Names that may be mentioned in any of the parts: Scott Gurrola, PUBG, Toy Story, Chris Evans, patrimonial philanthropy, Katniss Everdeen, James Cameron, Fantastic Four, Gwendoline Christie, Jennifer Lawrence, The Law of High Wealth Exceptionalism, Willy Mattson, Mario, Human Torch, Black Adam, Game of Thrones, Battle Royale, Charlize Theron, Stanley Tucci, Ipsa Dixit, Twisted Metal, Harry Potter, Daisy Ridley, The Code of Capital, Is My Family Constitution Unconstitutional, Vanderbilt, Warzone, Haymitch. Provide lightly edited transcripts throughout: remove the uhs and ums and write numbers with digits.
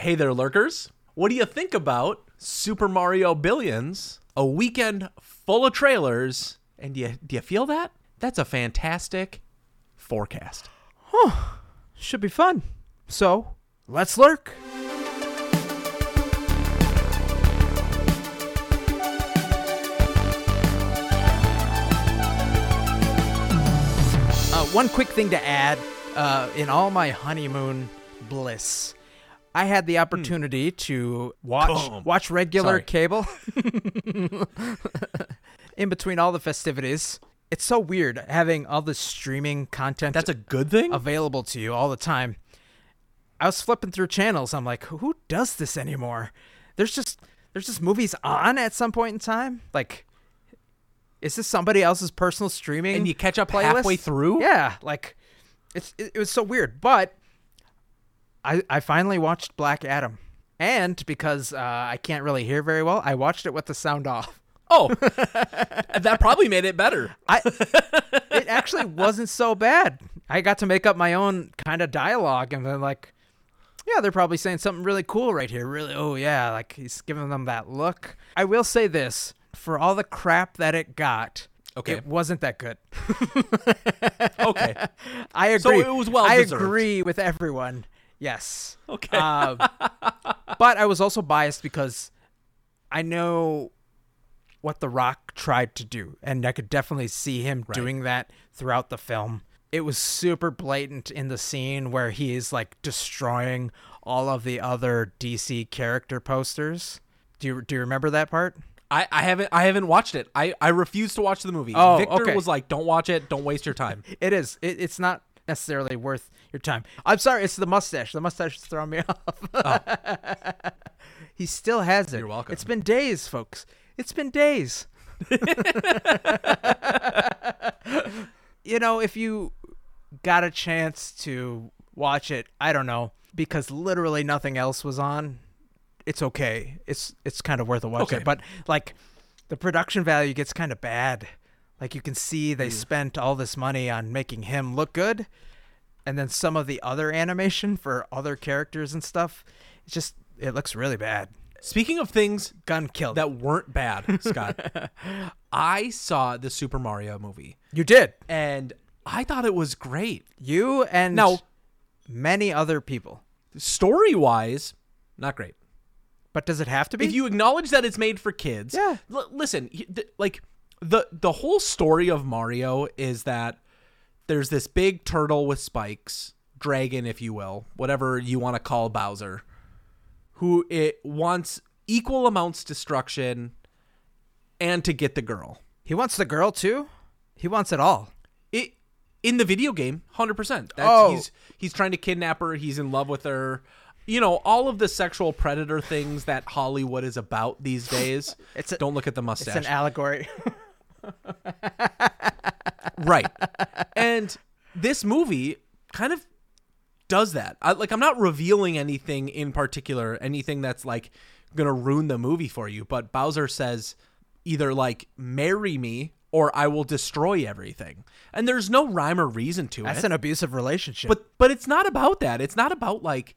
Hey there, lurkers. What do you think about Super Mario Billions? A weekend full of trailers. And do you feel that? That's a fantastic forecast. Huh. Should be fun. So, let's lurk. One quick thing to add. In all my honeymoon bliss, I had the opportunity to watch regular cable in between all the festivities. It's so weird having all the streaming content. That's a good thing. Available to you all the time. I was flipping through channels. I'm like, who does this anymore? There's just movies on at some point in time. Like, is this somebody else's personal streaming? And you catch up playlist? Halfway through? Yeah. Like, it was so weird, but I finally watched Black Adam, and because I can't really hear very well, I watched it with the sound off. Oh, that probably made it better. It actually wasn't so bad. I got to make up my own kind of dialogue, and then like, yeah, they're probably saying something really cool right here. Really, oh yeah, like he's giving them that look. I will say this, for all the crap that it got, okay, it wasn't that good. Okay, I agree. So it was well deserved. I agree with everyone. Yes. Okay. But I was also biased because I know what The Rock tried to do, and I could definitely see him doing that throughout the film. It was super blatant in the scene where he is like destroying all of the other DC character posters. Do you remember that part? I haven't watched it. I refuse to watch the movie. Oh, Victor was like, "Don't watch it. Don't waste your time." It is. It's not necessarily worth your time. I'm sorry, it's the mustache. The mustache is throwing me off. Oh. He still has it. You're welcome. It's been days, folks. It's been days. You know, if you got a chance to watch it, I don't know, because literally nothing else was on, it's okay. It's kind of worth a watch. Okay. But like, the production value gets kind of bad. Like, you can see they spent all this money on making him look good, and then some of the other animation for other characters and stuff, it looks really bad. Speaking of things that weren't bad, Scott, I saw the Super Mario movie. You did. And I thought it was great. You and many other people. Story-wise, not great. But does it have to be? If you acknowledge that it's made for kids. Yeah. Listen, like... The whole story of Mario is that there's this big turtle with spikes, dragon, if you will, whatever you want to call Bowser, who it wants equal amounts destruction and to get the girl. He wants the girl too? He wants it all. In the video game, 100%. He's trying to kidnap her. He's in love with her. You know, all of the sexual predator things that Hollywood is about these days. Don't look at the mustache. It's an allegory. Right. And this movie kind of does that. I'm not revealing anything in particular, anything that's like going to ruin the movie for you. But Bowser says either like, marry me or I will destroy everything. And there's no rhyme or reason to it. That's an abusive relationship. But it's not about that. It's not about like,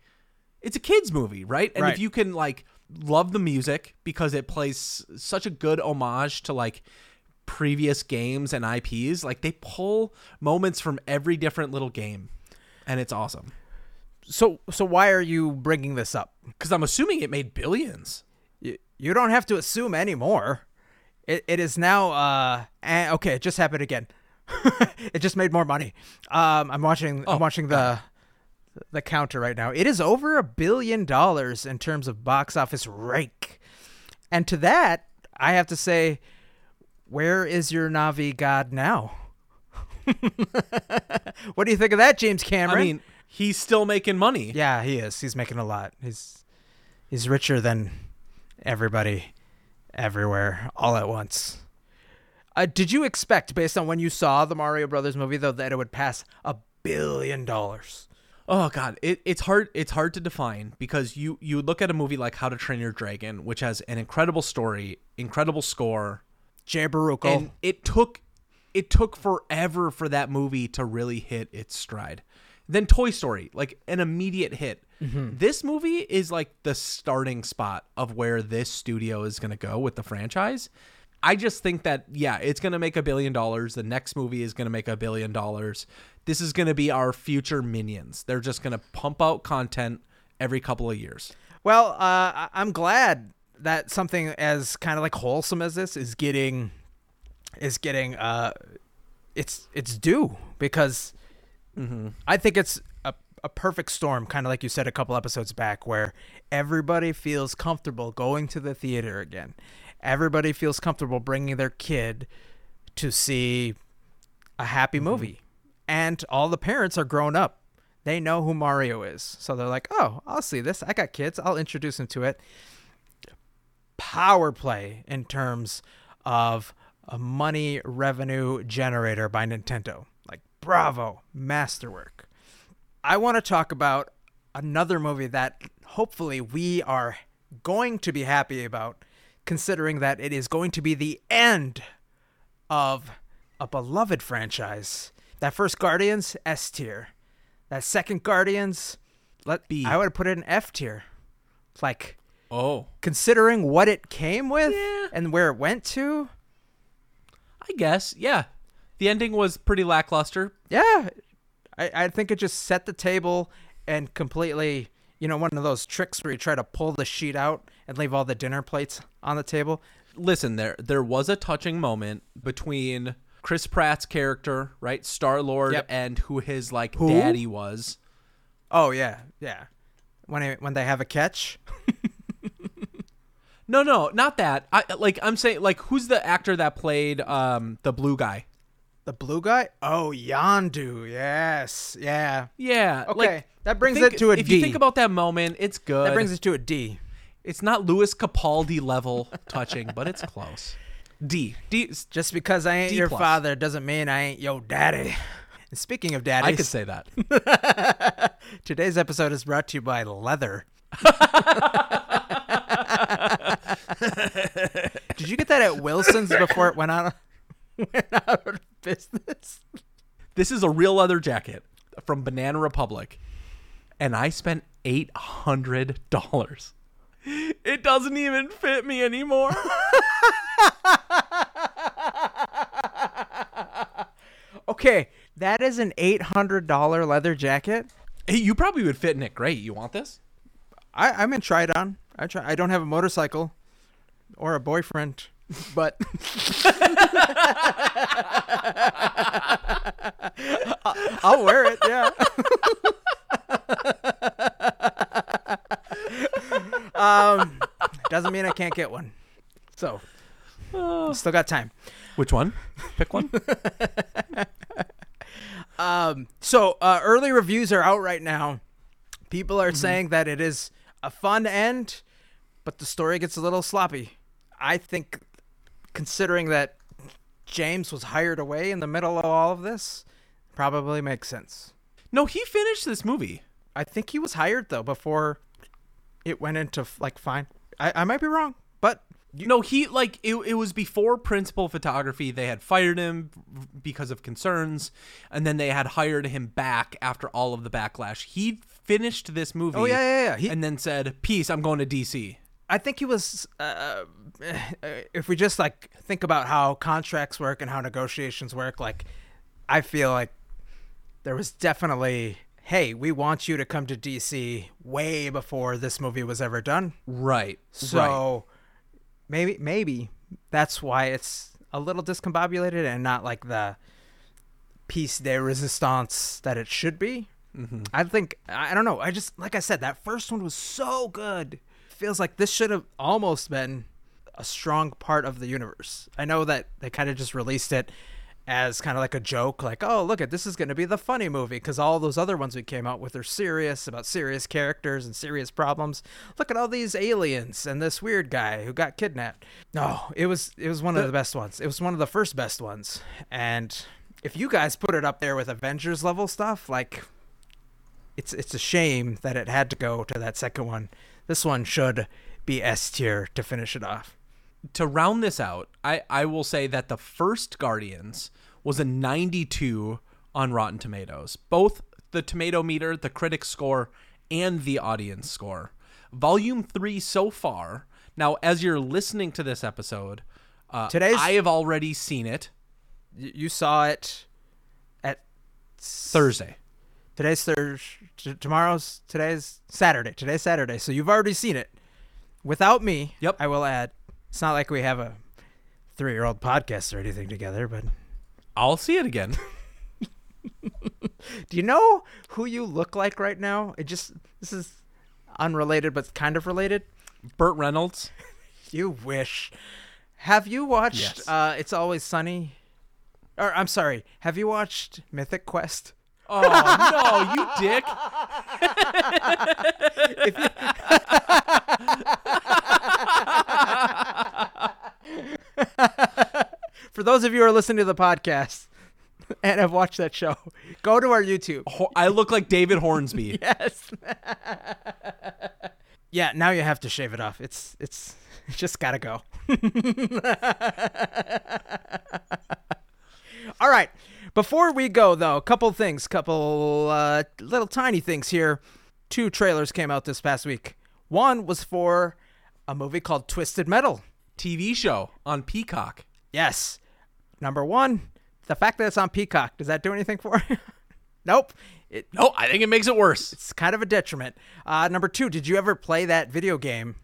it's a kid's movie, right? And if you can like love the music because it plays such a good homage to like previous games and IPs, like they pull moments from every different little game, and it's awesome. So why are you bringing this up? Because I'm assuming it made billions. You don't have to assume anymore. It is now. Okay, it just happened again. It just made more money. I'm watching the counter right now. It is over $1 billion in terms of box office rake. And to that, I have to say, where is your Navi god now? What do you think of that, James Cameron? I mean, he's still making money. Yeah, he is. He's making a lot. He's richer than everybody, everywhere, all at once. Did you expect, based on when you saw the Mario Brothers movie, though, that it would pass $1 billion? Oh God, it's hard to define, because you look at a movie like How to Train Your Dragon, which has an incredible story, incredible score, Jabberwocky, and it took forever for that movie to really hit its stride. Then Toy Story, like an immediate hit. Mm-hmm. This movie is like the starting spot of where this studio is going to go with the franchise. I just think that, yeah, it's going to make $1 billion. The next movie is going to make $1 billion. This is going to be our future Minions. They're just going to pump out content every couple of years. Well, I'm glad that something as kind of like wholesome as this is getting its due, because mm-hmm. I think it's a perfect storm, kind of like you said a couple episodes back, where everybody feels comfortable going to the theater again. Everybody feels comfortable bringing their kid to see a happy movie. And all the parents are grown up. They know who Mario is. So they're like, oh, I'll see this. I got kids. I'll introduce them to it. Power play in terms of a money revenue generator by Nintendo. Like, bravo, masterwork. I want to talk about another movie that hopefully we are going to be happy about, considering that it is going to be the end of a beloved franchise. That first Guardians, S tier. That second Guardians, I would have put it in F tier. Like, oh, considering what it came with and where it went to, I guess, yeah. The ending was pretty lackluster. Yeah, I think it just set the table and completely, you know, one of those tricks where you try to pull the sheet out and leave all the dinner plates on the table. Listen, there was a touching moment between Chris Pratt's character, right, Star-Lord, yep, and who his daddy was. Oh yeah, yeah. When they have a catch. No, not that. I'm saying, like, who's the actor that played the blue guy? The blue guy? Oh, Yondu. Yes. Yeah. Yeah. Okay. That brings it to a D. If you think about that moment, it's good. That brings it to a D. It's not Louis Capaldi level touching, but it's close. D. Just because I ain't D your plus. Father doesn't mean I ain't your daddy. And speaking of daddies, I could say that. Today's episode is brought to you by leather. Did you get that at Wilson's before it went out of business? This is a real leather jacket from Banana Republic, and I spent $800. It doesn't even fit me anymore. Okay, that is an $800 leather jacket. Hey, you probably would fit in it great. You want this? I'm in Tridon. I don't have a motorcycle or a boyfriend, but I'll wear it. Yeah. Doesn't mean I can't get one. So still got time. Which one? Pick one. So early reviews are out right now. People are saying that it is a fun end, but the story gets a little sloppy. I think, considering that James was hired away in the middle of all of this, probably makes sense. No, he finished this movie. I think he was hired, though, before it went into, fine. I might be wrong, but... No, he, it was before principal photography. They had fired him because of concerns, and then they had hired him back after all of the backlash. He finished this movie. Oh, yeah. And then said, peace, I'm going to D.C. I think he was, if we just, think about how contracts work and how negotiations work, I feel like there was definitely... Hey, we want you to come to DC way before this movie was ever done. Right. So maybe that's why it's a little discombobulated and not like the piece de resistance that it should be. Mm-hmm. I think, I don't know. I just, like I said, that first one was so good. Feels like this should have almost been a strong part of the universe. I know that they kind of just released it as kind of like a joke, oh, look, this is going to be the funny movie, because all those other ones we came out with are serious, about serious characters and serious problems. Look at all these aliens and this weird guy who got kidnapped. No, it was one of the best ones. It was one of the first best ones. And if you guys put it up there with Avengers level stuff, it's a shame that it had to go to that second one. This one should be S tier to finish it off. To round this out, I will say that the first Guardians was a 92 on Rotten Tomatoes. Both the tomato meter, the critic score, and the audience score. Volume 3 so far. Now, as you're listening to this episode, I have already seen it. You saw it at Thursday. Today's Thursday. Today's Saturday. Today's Saturday. So you've already seen it without me. Yep. I will add. It's not like we have a 3-year-old podcast or anything together, but I'll see it again. Do you know who you look like right now? This is unrelated, but kind of related. Burt Reynolds. You wish. Have you watched It's Always Sunny? Or I'm sorry. Have you watched Mythic Quest? Oh, no, you dick. For those of you who are listening to the podcast and have watched that show, go to our YouTube. I look like David Hornsby. Yes. Yeah, now you have to shave it off. It's just gotta go. All right. Before we go, though, a couple little tiny things here. 2 trailers came out this past week. One was for a movie called Twisted Metal. TV show on Peacock. Yes. Number one, the fact that it's on Peacock, does that do anything for you? Nope. No, I think it makes it worse. It's kind of a detriment. Number two, did you ever play that video game?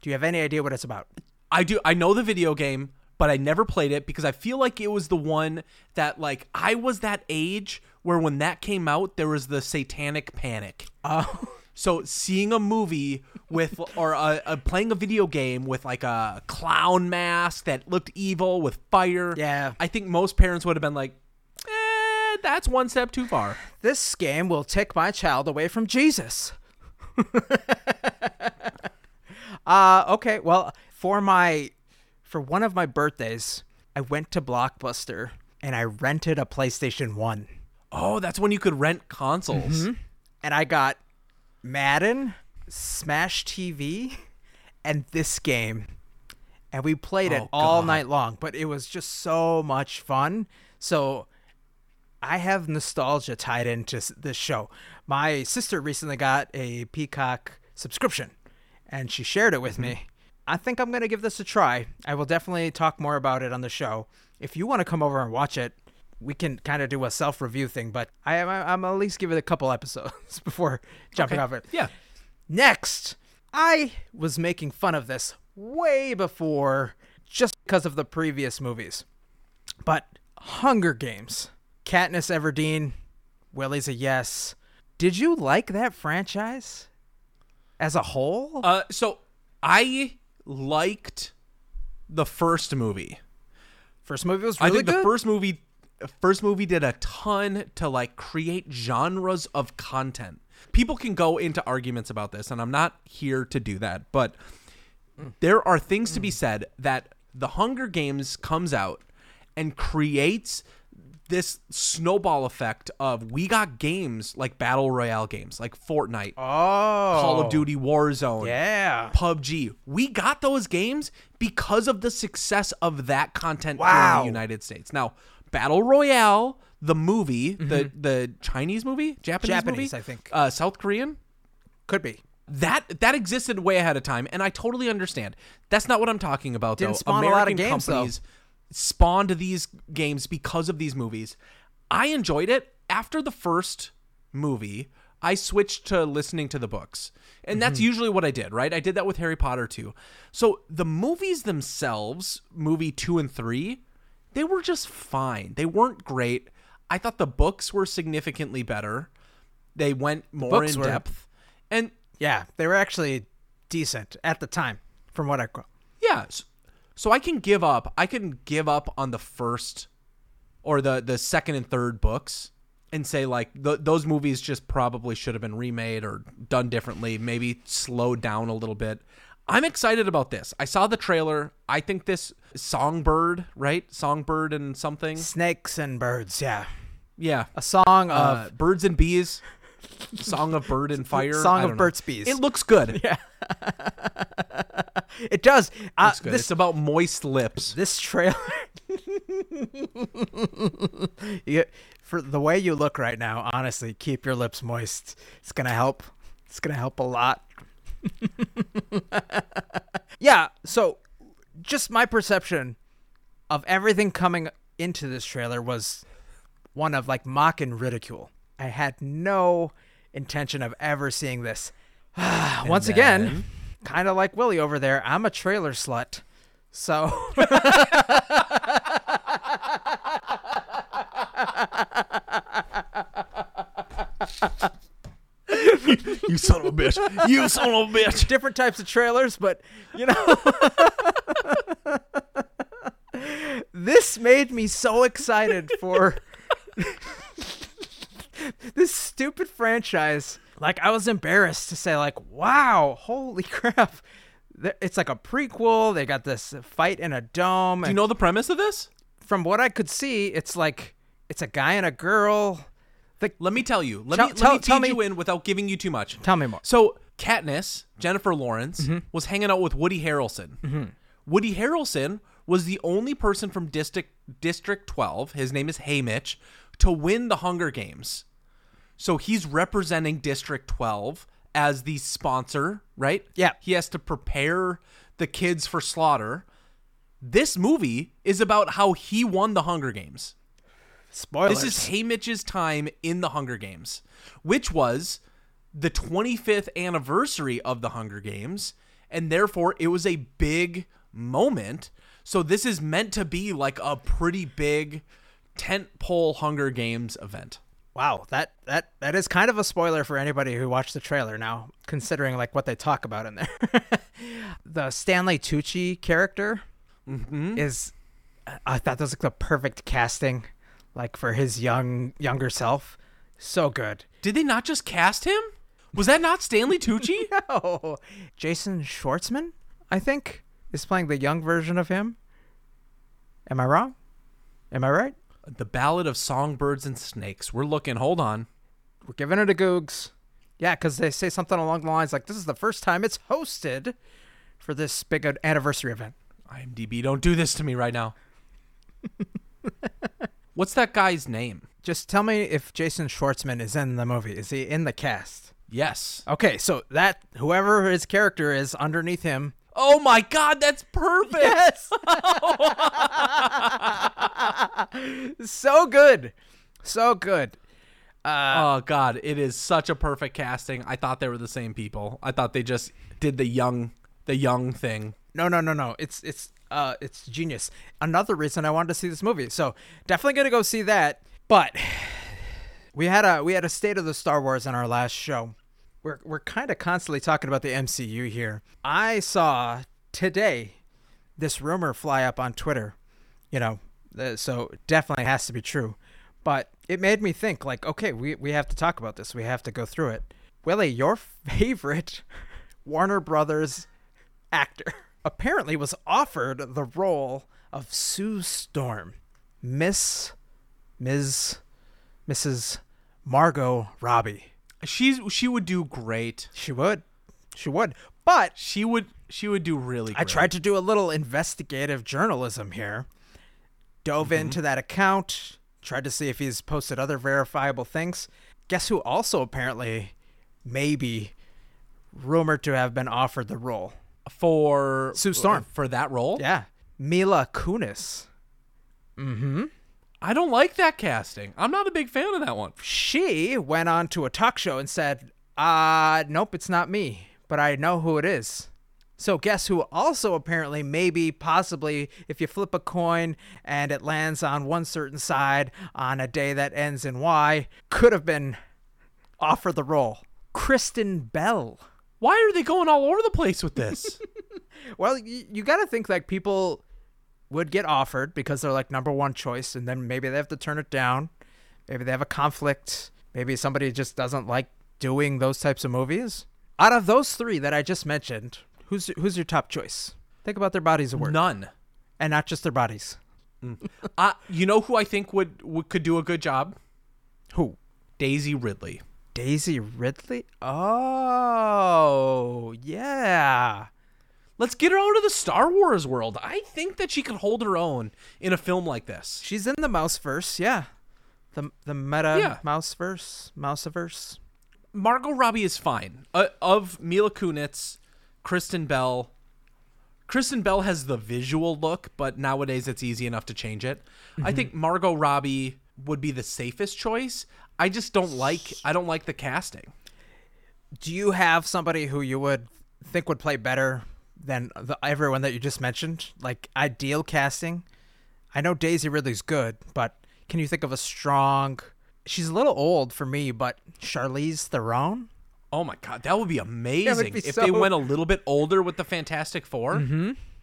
Do you have any idea what it's about? I do. I know the video game, but I never played it because I feel like it was the one that, like, I was that age where when that came out, there was the satanic panic. Oh. So seeing a movie with or playing a video game with like a clown mask that looked evil with fire. Yeah. I think most parents would have been like, that's one step too far. This game will take my child away from Jesus. Okay. Well, for one of my birthdays, I went to Blockbuster and I rented a PlayStation 1. Oh, that's when you could rent consoles. Mm-hmm. And I got Madden, Smash TV, and this game, and we played it all night long, but it was just so much fun. So I have nostalgia tied into this show. My sister recently got a Peacock subscription and she shared it with me. I think I'm going to give this a try. I will definitely talk more about it on the show. If you want to come over and watch it, we can kind of do a self-review thing, but I'm at least give it a couple episodes before jumping off it. Yeah. Next, I was making fun of this way before just because of the previous movies, but Hunger Games, Katniss Everdeen, Willie's a yes. Did you like that franchise as a whole? So I liked the first movie. First movie was really good? I think the first movie did a ton to like create genres of content. People can go into arguments about this, and I'm not here to do that, but there are things to be said that the Hunger Games comes out and creates this snowball effect of we got games like Battle Royale games, like Fortnite, Call of Duty Warzone, PUBG. We got those games because of the success of that content in the United States. Now, Battle Royale, the movie, the Chinese movie, Japanese movie, I think, South Korean, could be that existed way ahead of time, and I totally understand. That's not what I'm talking about. Didn't though. Spawn American a lot of games, companies though. Spawned these games because of these movies. I enjoyed it after the first movie. I switched to listening to the books, and that's usually what I did. Right, I did that with Harry Potter too. So the movies themselves, movie 2 and 3. They were just fine. They weren't great. I thought the books were significantly better. They went more in depth. And yeah, they were actually decent at the time from what I recall. Yeah. So I can give up on the first or the second and third books and say like those movies just probably should have been remade or done differently, maybe slowed down a little bit. I'm excited about this. I saw the trailer. I think this Songbird, right? Songbird and something. Snakes and birds, yeah. Yeah. A song of birds and bees. Song of bird and fire. Song of birds, bees. It looks good. Yeah. It does. Looks good. It's about moist lips. This trailer. For the way you look right now, honestly, keep your lips moist. It's going to help. It's going to help a lot. Yeah, so just my perception of everything coming into this trailer was one of like mock and ridicule. I had no intention of ever seeing this. Once again, kind of like Willie over there, I'm a trailer slut. So you son of a bitch. You son of a bitch. Different types of trailers, but you know. This made me so excited for this stupid franchise. Like, I was embarrassed to say, like, wow, holy crap. It's like a prequel. They got this fight in a dome. Do you know the premise of this? From what I could see, it's like, it's a guy and a girl. Let me tell you. Let me tell you in without giving you too much. Tell me more. So, Katniss, Jennifer Lawrence, was hanging out with Woody Harrelson. Mm-hmm. Woody Harrelson was the only person from District 12, his name is Haymitch, to win the Hunger Games. So he's representing District 12 as the sponsor, right? Yeah. He has to prepare the kids for slaughter. This movie is about how he won the Hunger Games. Spoilers. This is Haymitch's time in the Hunger Games, which was the 25th anniversary of the Hunger Games, and therefore it was a big moment. So this is meant to be like a pretty big tentpole Hunger Games event. Wow, that is kind of a spoiler for anybody who watched the trailer now, considering like what they talk about in there. The Stanley Tucci character is, I thought that was like the perfect casting, like for his younger self. So good. Did they not just cast him? Was that not Stanley Tucci? No, Jason Schwartzman, I think, is playing the young version of him. Am I wrong? Am I right? The Ballad of Songbirds and Snakes. We're looking. Hold on. We're giving it a Googs. Yeah, because they say something along the lines like, this is the first time it's hosted for this big anniversary event. IMDb, don't do this to me right now. What's that guy's name? Just tell me if Jason Schwartzman is in the movie. Is he in the cast? Yes. Okay, so that whoever his character is underneath him. Oh my God, that's perfect. Yes. So good. So good. Oh God, it is such a perfect casting. I thought they were the same people. I thought they just did the young thing. No. It's genius. Another reason I wanted to see this movie. So definitely going to go see that. But we had a State of the Star Wars in our last show. We're kind of constantly talking about the MCU here. I saw today this rumor fly up on Twitter, you know, so it definitely has to be true. But it made me think, like, okay, we have to talk about this. We have to go through it. Willie, your favorite Warner Brothers actor apparently was offered the role of Sue Storm, Mrs. Margot Robbie. She would do great. She would. But she would do really great. I tried to do a little investigative journalism here. Dove into that account, tried to see if he's posted other verifiable things. Guess who also apparently maybe rumored to have been offered the role for Sue Storm for that role? Yeah. Mila Kunis. I don't like that casting. I'm not a big fan of that one. She went on to a talk show and said, nope, it's not me, but I know who it is. So guess who also apparently maybe possibly, if you flip a coin and it lands on one certain side on a day that ends in Y, could have been offered the role. Kristen Bell. Why are they going all over the place with this? Well, you got to think like people would get offered because they're like number one choice, and then maybe they have to turn it down. Maybe they have a conflict. Maybe somebody just doesn't like doing those types of movies. Out of those three that I just mentioned, who's your top choice? Think about their bodies of work. None. And not just their bodies. You know who I think could do a good job? Who? Daisy Ridley. Daisy Ridley? Oh, yeah. Let's get her out of the Star Wars world. I think that she could hold her own in a film like this. She's in the Mouseverse, yeah. The meta Mouseverse. Margot Robbie is fine. Of Mila Kunis, Kristen Bell. Kristen Bell has the visual look, but nowadays it's easy enough to change it. Mm-hmm. I think Margot Robbie would be the safest choice. I just don't like the casting. Do you have somebody who you would think would play better than everyone that you just mentioned? Like, ideal casting? I know Daisy Ridley's good, but can you think of a strong... She's a little old for me, but Charlize Theron? Oh, my God. That would be amazing if they went a little bit older with the Fantastic Four.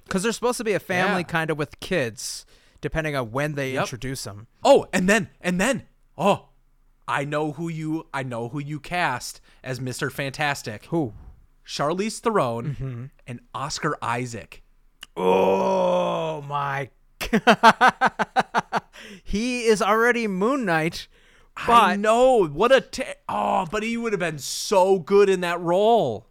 Because they're supposed to be a family kind of with kids, depending on when they introduce them. Oh, and then, I know who you cast as Mr. Fantastic. Who? Charlize Theron and Oscar Isaac. Oh, my God. He is already Moon Knight. But I know. But he would have been so good in that role.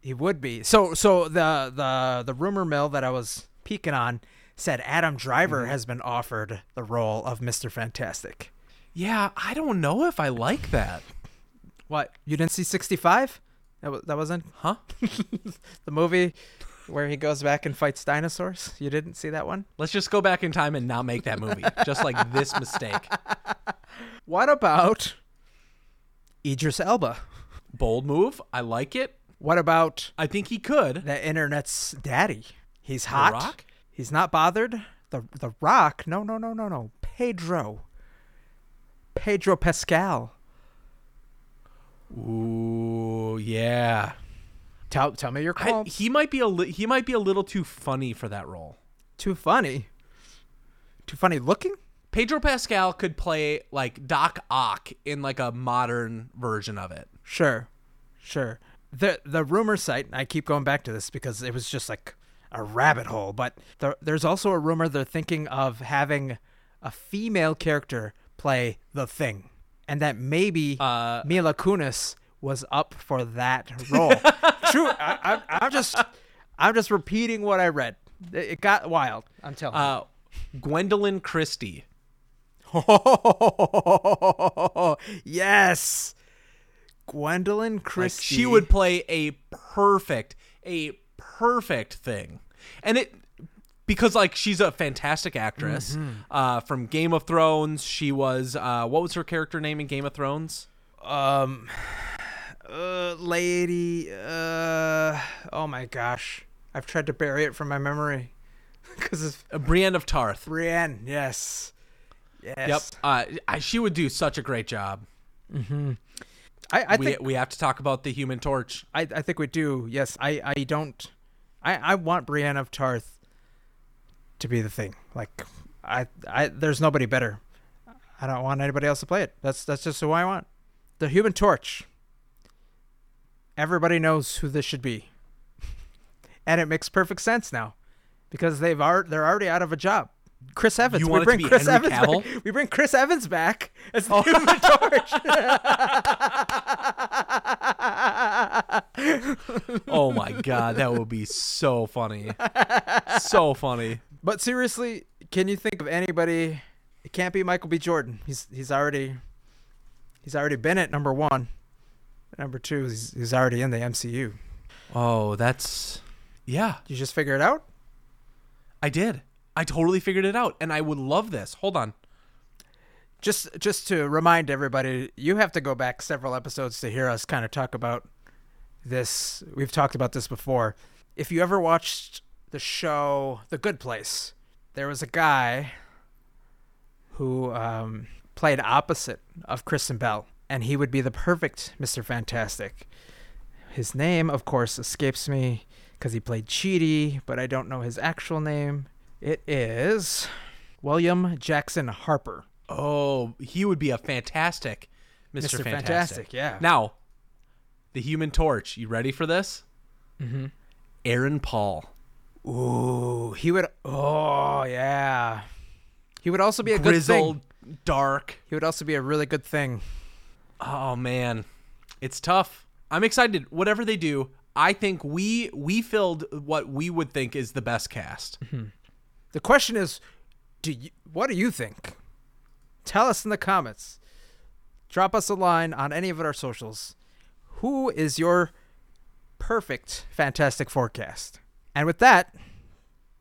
He would be. So the rumor mill that I was peeking on said Adam Driver has been offered the role of Mr. Fantastic. Yeah, I don't know if I like that. What? You didn't see 65? That wasn't? Huh? The movie where he goes back and fights dinosaurs? You didn't see that one? Let's just go back in time and not make that movie. Just like this mistake. What about Idris Elba? Bold move. I like it. What about... I think he could. The internet's daddy. He's hot. The Rock? He's not bothered. The Rock? No. Pedro Pascal. Ooh, yeah. Tell me your call. He might be a little too funny for that role. Too funny? Too funny looking? Pedro Pascal could play like Doc Ock in like a modern version of it. Sure. The rumor site, I keep going back to this because it was just like a rabbit hole, but there's also a rumor they're thinking of having a female character play the Thing, and that maybe Mila Kunis was up for that role. True, I'm just repeating what I read. It got wild. I'm telling you. Gwendoline Christie. Oh, yes, Gwendoline Christie. Like, she would play a perfect Thing, and it. Because, like, she's a fantastic actress from Game of Thrones. She was, what was her character name in Game of Thrones? Lady, oh my gosh. I've tried to bury it from my memory. Because Brienne of Tarth. Brienne, yes. Yep, she would do such a great job. Mm-hmm. I think we have to talk about the Human Torch. I think we do, yes. I want Brienne of Tarth to be the Thing. Like, I there's nobody better. I don't want anybody else to play it. That's just who I want. The Human Torch. Everybody knows who this should be, and it makes perfect sense now, because they're already out of a job. Chris Evans. We bring Chris Evans back as the Human Torch. Oh my God, that would be so funny. So funny. But seriously, can you think of anybody? It can't be Michael B. Jordan. He's already been at number one. Number two, he's already in the MCU. Oh, yeah. You just figure it out? I did. I totally figured it out, and I would love this. Hold on. Just to remind everybody, you have to go back several episodes to hear us kind of talk about this. We've talked about this before. If you ever watched the show The Good Place, there was a guy who played opposite of Kristen Bell, and he would be the perfect Mr. Fantastic. His name, of course, escapes me because he played Cheaty, but I don't know his actual name. It is William Jackson Harper. Oh, he would be a fantastic Mr. Fantastic, yeah. Now, the Human Torch. You ready for this? Mm-hmm. Aaron Paul. Ooh, yeah. He would also be a grizzled, good thing. Dark. He would also be a really good thing. Oh man, it's tough. I'm excited. Whatever they do, I think we filled what we would think is the best cast. Mm-hmm. The question is, what do you think? Tell us in the comments. Drop us a line on any of our socials. Who is your perfect Fantastic Forecast? And with that,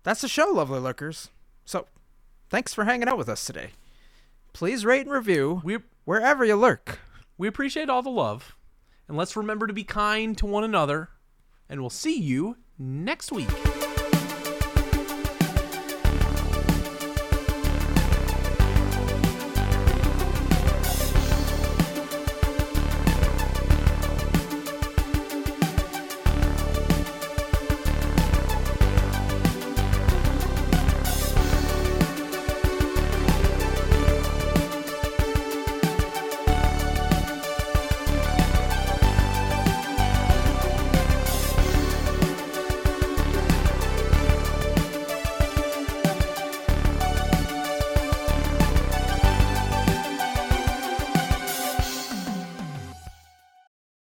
that's the show, lovely lurkers. So, thanks for hanging out with us today. Please rate and review wherever you lurk. We appreciate all the love. And let's remember to be kind to one another. And we'll see you next week.